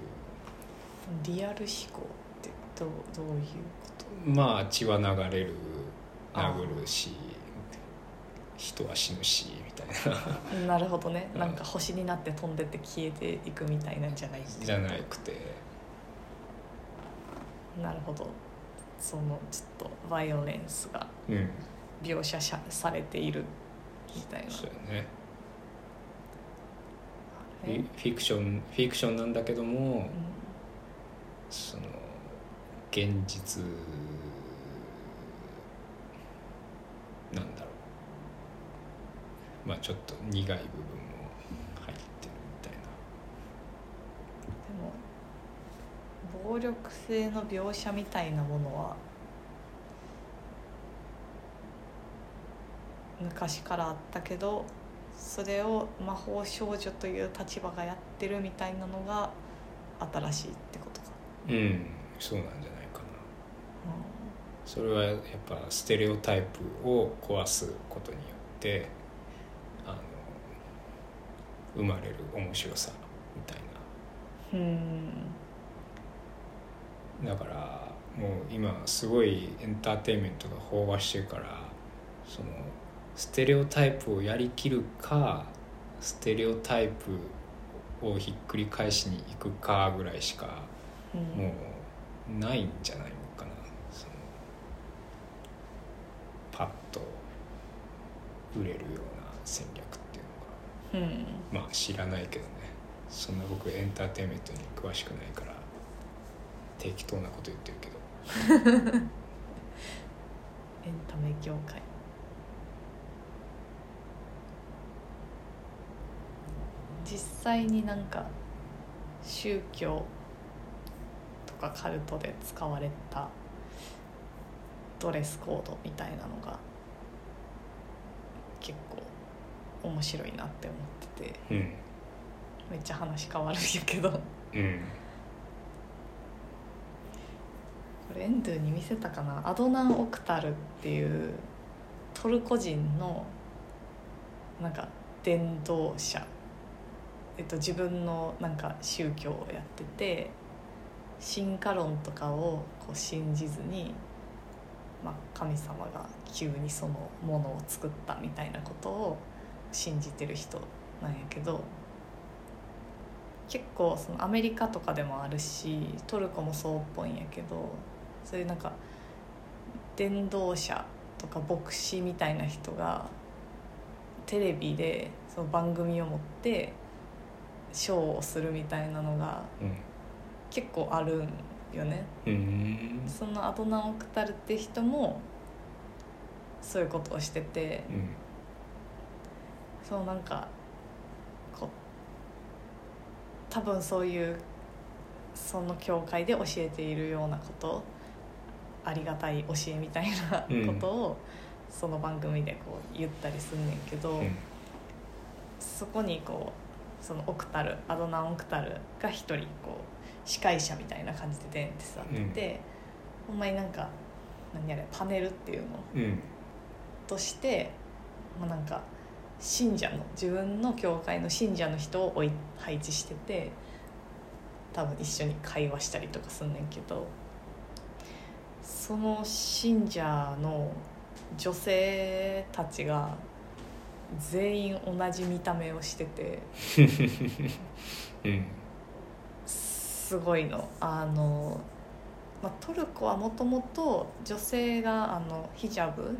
リアル思考って ど, どういうこと？まあ血は流れる、殴るし、人は死ぬしみたいな。なるほどね。なんか星になって飛んでって消えていくみたいなんじゃないってこと。じゃなくて。なるほど。そのちょっとバイオレンスが描写されているみたいな。うん、そうよね。フィクション、フィクションなんだけども。うん、その現実なんだろう、まあちょっと苦い部分も入ってるみたいな。でも暴力性の描写みたいなものは昔からあったけど、それを魔法少女という立場がやってるみたいなのが新しいってことか。うん、そうなんじゃないかな、うん、それはやっぱステレオタイプを壊すことによってあの生まれる面白さみたいな、うん、だからもう今すごいエンターテインメントが飽和してるから、そのステレオタイプをやりきるかステレオタイプをひっくり返しに行くかぐらいしかもうないんじゃないのかな、そのパッと売れるような戦略っていうのが、うん、まあ知らないけどね、そんな僕エンターテインメントに詳しくないから適当なこと言ってるけどエンタメ業界実際になんか宗教カルトで使われたドレスコードみたいなのが結構面白いなって思ってて、うん、めっちゃ話変わるんやけど、うん、これエンドゥに見せたかな、アドナン・オクタルっていうトルコ人のなんか伝道者、えっと、自分のなんか宗教をやってて進化論とかをこう信じずに、まあ、神様が急にそのものを作ったみたいなことを信じてる人なんやけど、結構そのアメリカとかでもあるしトルコもそうっぽいんやけど、そういうなんか伝道者とか牧師みたいな人がテレビでその番組を持ってショーをするみたいなのが、うん、結構あるんよね、うん、そのアドナン・オクタルって人もそういうことをしてて、うん、そうなんかこう多分そういうその教会で教えているようなこと、ありがたい教えみたいなことをその番組でこう言ったりすんねんけど、うん、そこにこうそのオクタルアドナン・オクタルが一人こう司会者みたいな感じでデンって座ってて、うん、ほんまになんか何あれパネルっていうの、うん、として、まあ、なんか信者の自分の教会の信者の人を配置してて多分一緒に会話したりとかすんねんけど、その信者の女性たちが全員同じ見た目をしてて、うん、すごいの。あの、まあ、トルコはもともと女性があのヒジャブ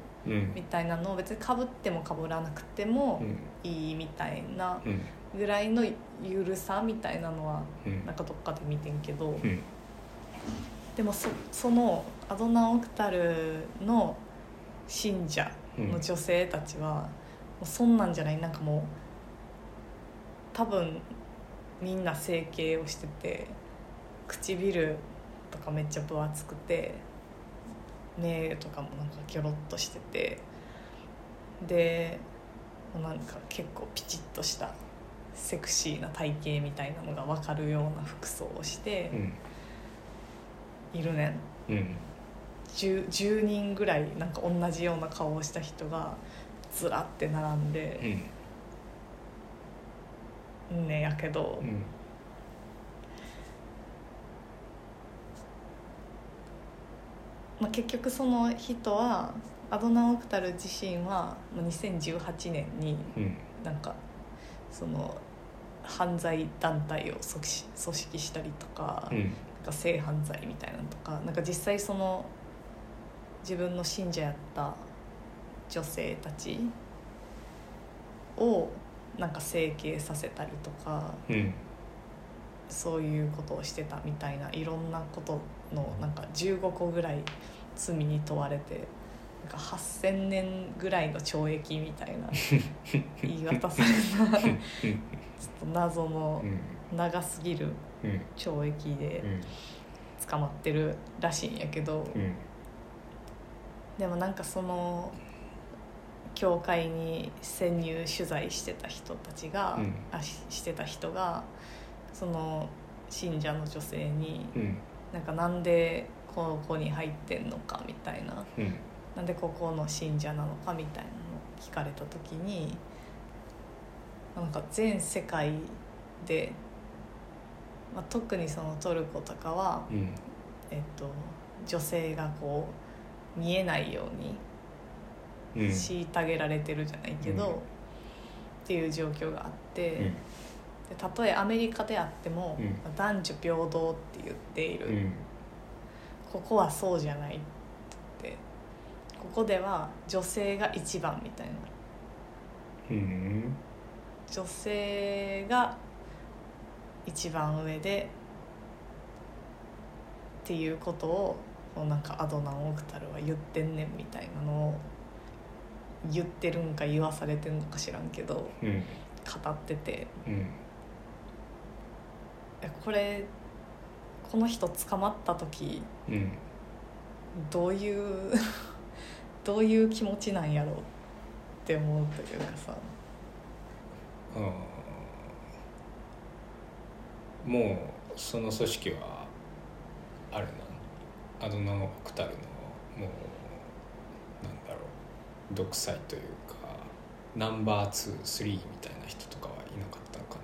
みたいなのを別にかぶってもかぶらなくてもいいみたいなぐらいのゆるさみたいなのはなんかどっかで見てんけど、うんうん、でも そ, そのアドナン・オクタルの信者の女性たちは、うん、そんなんじゃない、なんかもう多分みんな整形をしてて、唇とかめっちゃ分厚くて、目とかもなんかギョロッとしてて、でなんか結構ピチッとしたセクシーな体型みたいなのが分かるような服装をしているね、うんうん、10, じゅうにんぐらいなんか同じような顔をした人がずらって並んで、うん、ねやけど、うん、まあ、結局その人はアドナン・オクタル自身はにせんじゅうはちねんになんかその犯罪団体を組織したりとか、うん、なんか性犯罪みたいなのとか、なんか実際その自分の信者やった女性たちをなんか整形させたりとか、うん、そういうことをしてたみたいな、いろんなことのなんかじゅうごこぐらい罪に問われて、なんかはっせんねんぐらいの懲役みたいな言い渡されたちょっと謎の長すぎる懲役で捕まってるらしいんやけど、うん、でもなんかその教会に潜入取材してた人たちが、うん、あし、してた人がその信者の女性に、うん、なんかなんでここに入ってんのかみたいな、うん、なんでここの信者なのかみたいなのを聞かれた時に、なんか全世界で、まあ、特にそのトルコとかは、うん、えっと、女性がこう見えないように虐げられてるじゃないけど、うん、っていう状況があって、うん、でたとえアメリカであっても、うん、男女平等って言っている、うん、ここはそうじゃないって、ここでは女性が一番みたいな、うん、女性が一番上でっていうことをなんかアドナン・オクタルは言ってんねんみたいなのを言ってるんか言わされてんのか知らんけど、うん、語ってて、うん、これこの人捕まった時、うん、どういうどういう気持ちなんやろうって思うというかさ、あ、もうその組織はあるな、アドナン・オクタルのもうなんだろう、独裁というかナンバーツー、スリーみたいな人とかはいなかったのか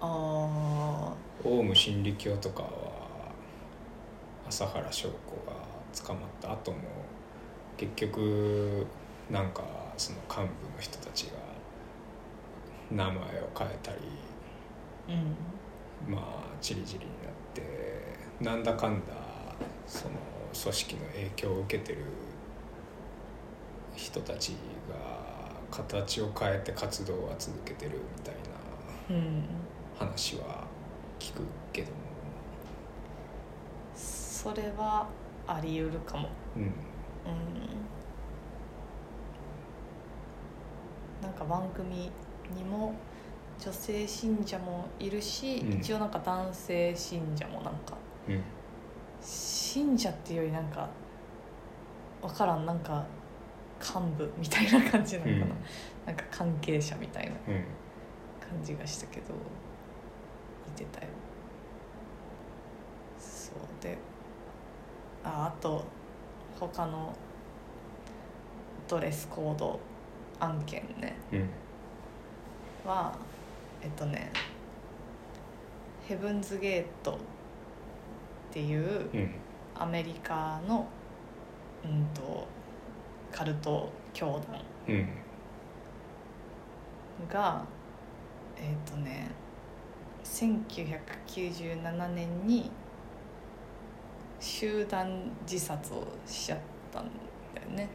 な。あー、オウム真理教とかは麻原彰晃が捕まった後も結局なんかその幹部の人たちが名前を変えたり、うん、まあチリチリになってなんだかんだその組織の影響を受けてる人たちが形を変えて活動は続けてるみたいな話は聞くけども、うん、それはあり得るかも、うんうん、なんか番組にも女性信者もいるし、うん、一応なんか男性信者もなんか、うん、信者っていうよりなんか分からん、なんか幹部みたいな感じなのかな、うん、なんか関係者みたいな感じがしたけど、見てたよ。そうで、あ、あと他のドレスコード案件ね、うん、はえっとねヘブンズゲートっていうアメリカのうんとカルト兄弟が、うん、えっ、ー、とねせんきゅうひゃくきゅうじゅうななねんに集団自殺をしちゃったんだよね、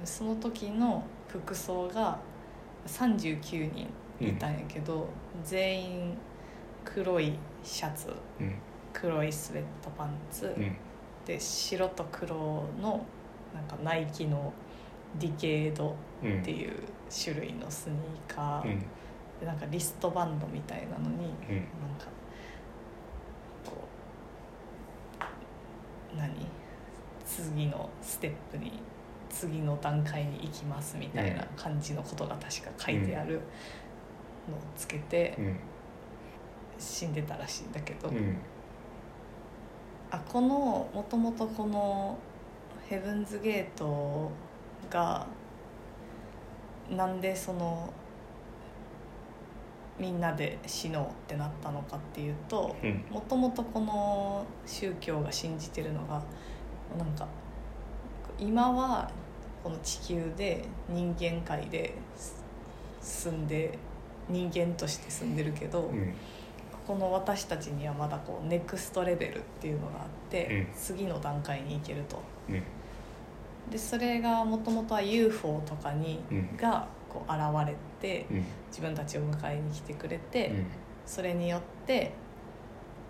うん、その時の服装がさんじゅうきゅうにんいたんやけど、うん、全員黒いシャツ、うん、黒いスウェットパンツ、うん、で白と黒のなんかナイキのディケードっていう種類のスニーカー、うん、でなんかリストバンドみたいなのに、うん、なんかこう何次のステップに次の段階に行きますみたいな感じのことが確か書いてあるのをつけて死んでたらしいんだけど、うん、あこのもともとこのヘブンズゲートがなんでそのみんなで死のうってなったのかっていうと、もともとこの宗教が信じてるのがなんか今はこの地球で人間界で住んで人間として住んでるけど、うん、ここの私たちにはまだこうネクストレベルっていうのがあって、うん、次の段階に行けると、うん、でそれがもともとは ユーフォー とかに、うん、がこう現れて、うん、自分たちを迎えに来てくれて、うん、それによって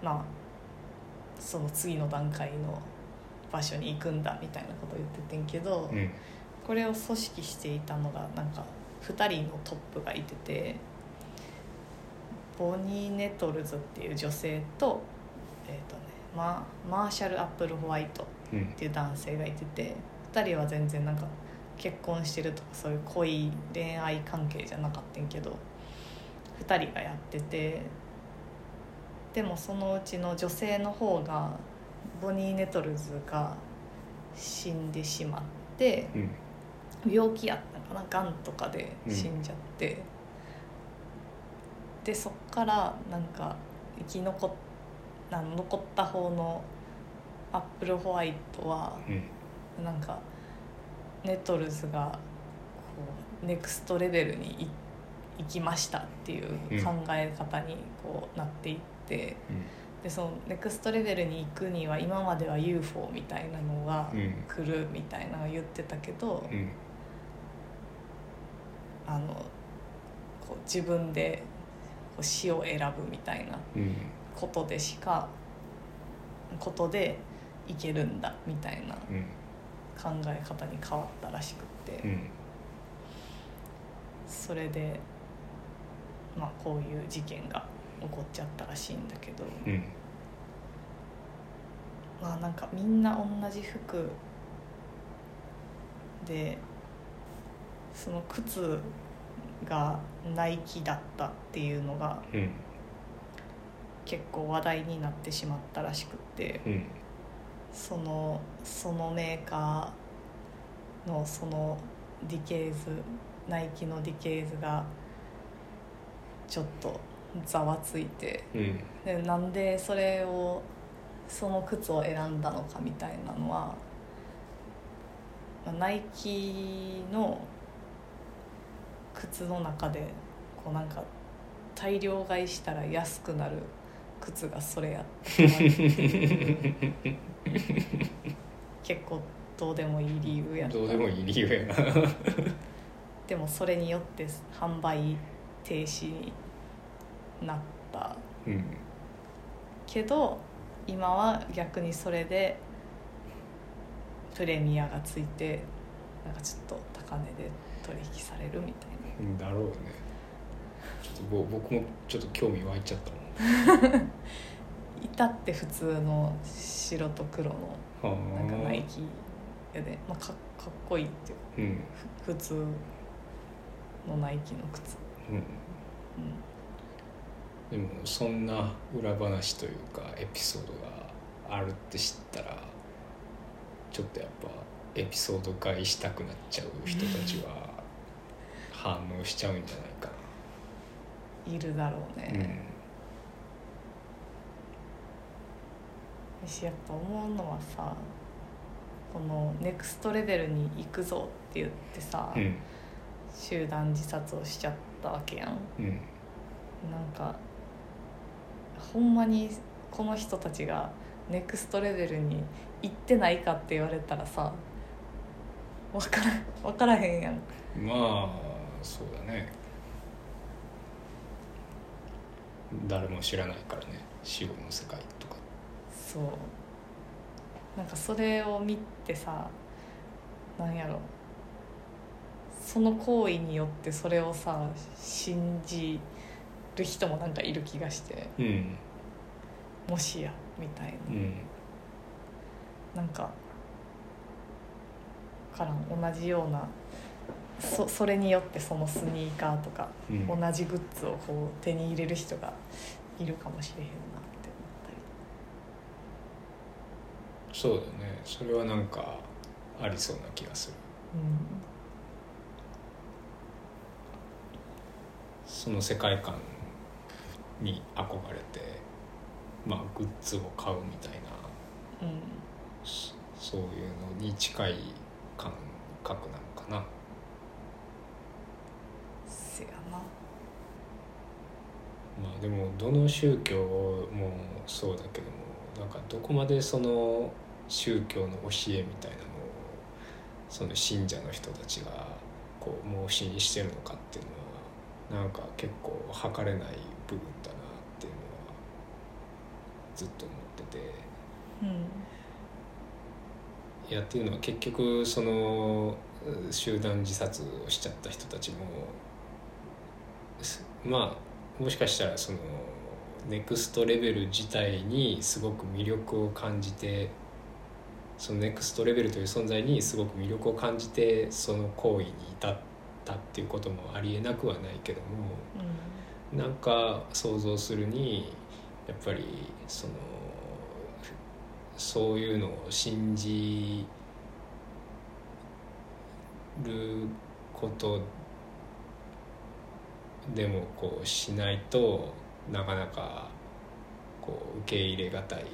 まあその次の段階の場所に行くんだみたいなことを言っててんけど、うん、これを組織していたのがなんかふたりのトップがいてて、ボニー・ネトルズっていう女性と、えーとね、マ, マーシャル・アップル・ホワイトっていう男性がいてて、うん、ふたりは全然なんか結婚してるとかそういう濃い恋愛関係じゃなかったんけどふたりがやってて、でもそのうちの女性の方がボニー・ネトルズが死んでしまって、うん、病気やったかな、癌とかで死んじゃって、うん、でそっからなんか生き残っなん残った方のアップルホワイトは、うん、なんかネトルズがこうネクストレベルに行きましたっていう考え方にこうなっていって、うんうん、でそのネクストレベルに行くには今までは ユーフォー みたいなのが来るみたいなのを言ってたけど、うん、あのこう自分でこう死を選ぶみたいなことでしか、うん、ことでいけるんだみたいな考え方に変わったらしくって、うん、それで、まあ、こういう事件が起こっちゃったらしいんだけど、うん、まあなんかみんな同じ服でその靴がナイキだったっていうのが結構話題になってしまったらしくって、うん、そのそのメーカーのそのディケーズナイキのディケーズがちょっとざわついて、うん、でなんでそれをその靴を選んだのかみたいなのは、ナイキの靴の中でこうなんか大量買いしたら安くなる靴がそれやって結構どうでもいい理由やったどうでもいい理由やなでもそれによって販売停止になった、うん、けど今は逆にそれでプレミアがついてなんかちょっと高値で取引されるみたいなだろうね。ちょっと僕もちょっと興味湧いちゃったもん至って普通の白と黒のなんかナイキやで、まあ、か, かっこいいっていう、うん、普通のナイキの靴、うんうん、でもそんな裏話というかエピソードがあるって知ったらちょっとやっぱエピソード買いしたくなっちゃう人たちは反応しちゃうんじゃないかな。いるだろうね、うん、私やっぱ思うのはさ、このネクストレベルに行くぞって言ってさ、うん、集団自殺をしちゃったわけやん、うん、なんかほんまにこの人たちがネクストレベルに行ってないかって言われたらさ、分から、分からへんやん。まあそうだね、誰も知らないからね、死後の世界とか。そうなんかそれを見てさ、なんやろ、その行為によってそれをさ信じる人もなんかいる気がして、うん、もしやみたいな、うん、なんかから同じような そ, それによってそのスニーカーとか、うん、同じグッズをこう手に入れる人がいるかもしれへんなって思ったり。そうだね、それはなんかありそうな気がする、うん、その世界観に憧れて、まあ、グッズを買うみたいな、うん、そ, そういうのに近い感覚なのかな。せやな。まあでもどの宗教もそうだけども、なんかどこまでその宗教の教えみたいなのをその信者の人たちがこう盲信してるのかっていうのはなんか結構測れない部分だなっていうのはずっと思ってて。うん。いやっていうのは結局その集団自殺をしちゃった人たちもまあもしかしたらそのネクストレベル自体にすごく魅力を感じて、そのネクストレベルという存在にすごく魅力を感じてその行為に至ったっていうこともありえなくはないけども、うん、なんか想像するにやっぱりそのそういうのを信じることでもこうしないとなかなかこう受け入れがたい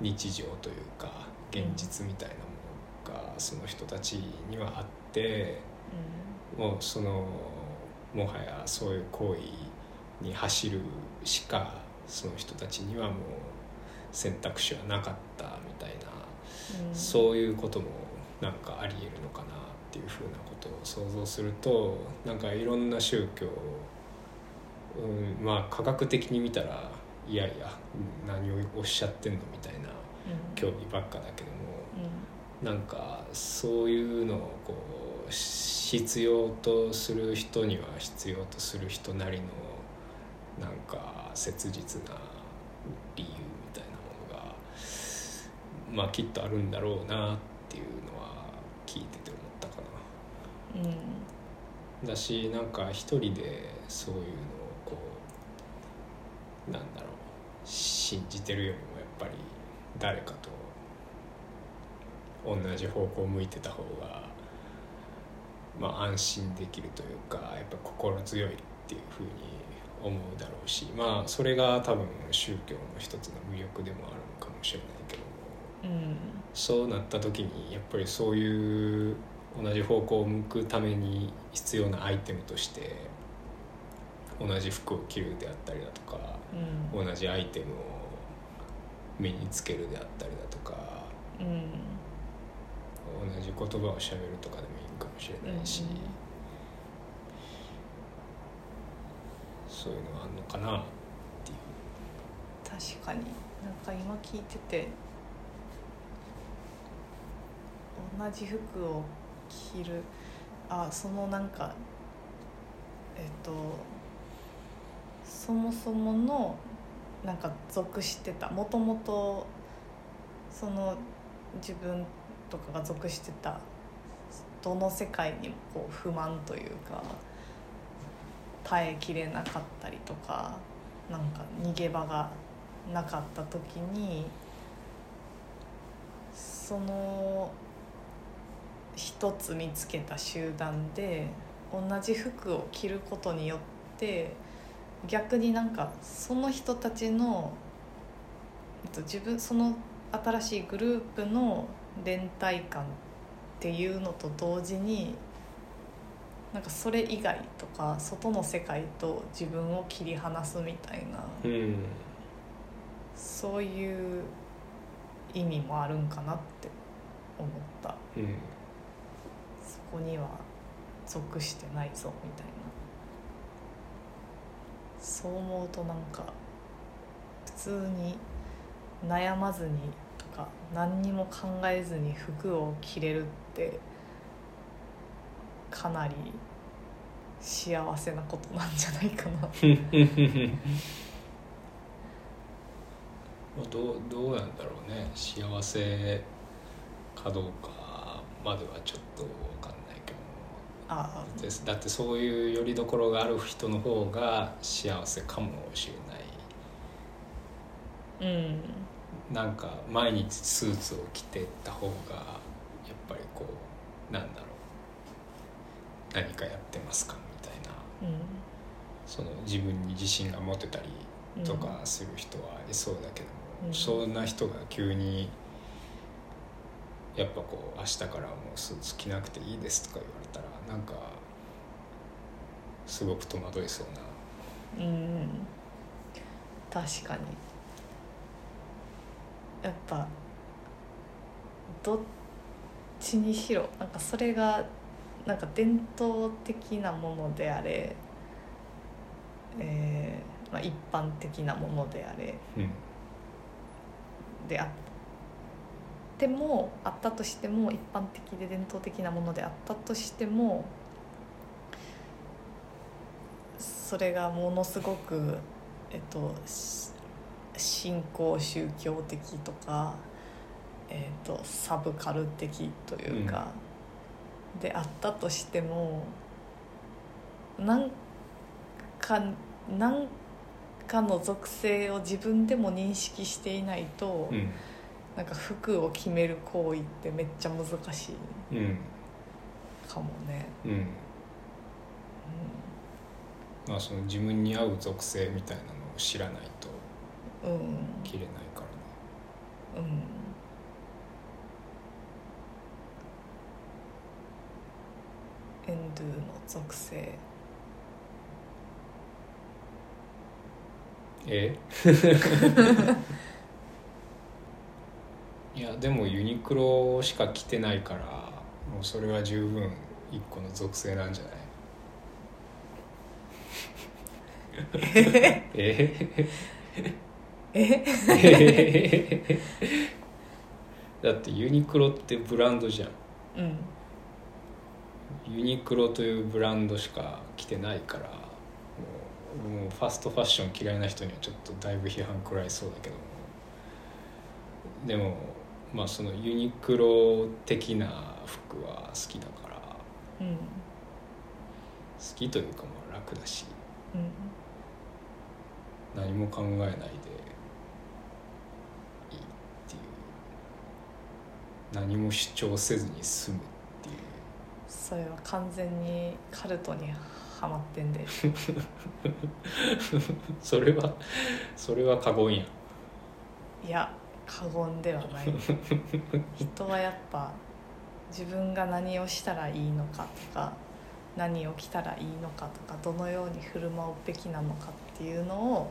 日常というか現実みたいなものがその人たちにはあって、うん、もうそのもはやそういう行為に走るしかその人たちにはもう選択肢はなかったみたいな、うん、そういうこともなんかありえるのかなっていうふうなことを想像すると、なんかいろんな宗教、うん、まあ科学的に見たらいやいや何をおっしゃってんのみたいな興味ばっかだけども、うん、なんかそういうのをこう必要とする人には必要とする人なりのなんか切実な理由まあきっとあるんだろうなっていうのは聞いてて思ったかな、うん、だしなんか一人でそういうのをこうなんだろう信じてるよりもやっぱり誰かと同じ方向を向いてた方がまあ安心できるというかやっぱ心強いっていうふうに思うだろうし、まあそれが多分宗教の一つの魅力でもあるのかもしれないけど、うん、そうなった時にやっぱりそういう同じ方向を向くために必要なアイテムとして同じ服を着るであったりだとか、うん、同じアイテムを身につけるであったりだとか、うん、同じ言葉を喋るとかでもいいかもしれないし、うん、そういうのがあるのかなっていう。確かになんか今聞いてて同じ服を着る、あ、そのなんかえっとそもそものなんか属してた、もともとその自分とかが属してたどの世界にもこう不満というか耐えきれなかったりとか、なんか逃げ場がなかった時にその一つ見つけた集団で同じ服を着ることによって逆になんかその人たちの、えっと、自分その新しいグループの連帯感っていうのと同時に、なんかそれ以外とか外の世界と自分を切り離すみたいな、うん、そういう意味もあるんかなって思った、うん、そこには属してないぞみたいな、そう思うとなんか普通に悩まずにとか何にも考えずに服を着れるってかなり幸せなことなんじゃないかなどう、どうなんだろうね、幸せかどうかまではちょっと分かんないけど、ああ、だってそういうよりどころがある人の方が幸せかもしれない、うん、なんか毎日スーツを着てった方がやっぱりこうなんだろう何かやってますかみたいな、うん、その自分に自信が持てたりとかする人はいそうだけども、うん、そんな人が急にやっぱこう明日からもうスーツ着なくていいですとか言われたらなんかすごく戸惑いそうな、うん、確かにやっぱどっちにしろなんかそれがなんか伝統的なものであれ、えーまあ、一般的なものであれ、うん、であってもあったとしても一般的で伝統的なものであったとしてもそれがものすごく、えっと、信仰宗教的とか、えっと、サブカル的というか、うんであったとしても何か何かの属性を自分でも認識していないと、うん、なんか服を決める行為ってめっちゃ難しい、うん、かもね、うんうんまあ、その自分に合う属性みたいなのを知らないと着れないからね、うんうんエンドゥの属性えいやでもユニクロしか着てないからもうそれは十分一個の属性なんじゃないええええだってユニクロってブランドじゃん、うんユニクロというブランドしか着てないからもう、もうファストファッション嫌いな人にはちょっとだいぶ批判食らいそうだけどもでもまあそのユニクロ的な服は好きだから、うん、好きというかも楽だし、うん、何も考えないでいいっていう何も主張せずに済むそれは完全にカルトにハマってんでそれはそれは過言やいや過言ではない人はやっぱ自分が何をしたらいいのかとか何を着たらいいのかとかどのように振る舞うべきなのかっていうのを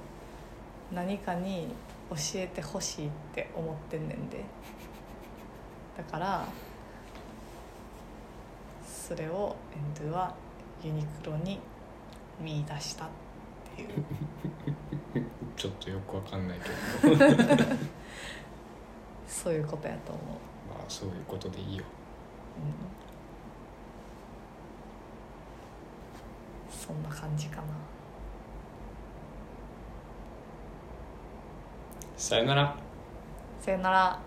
何かに教えてほしいって思ってんねんでだからそれをエンドゥはユニクロに見出したっていうちょっとよくわかんないけどそういうことやと思うまあそういうことでいいよ、うん、そんな感じかなさよならさよなら。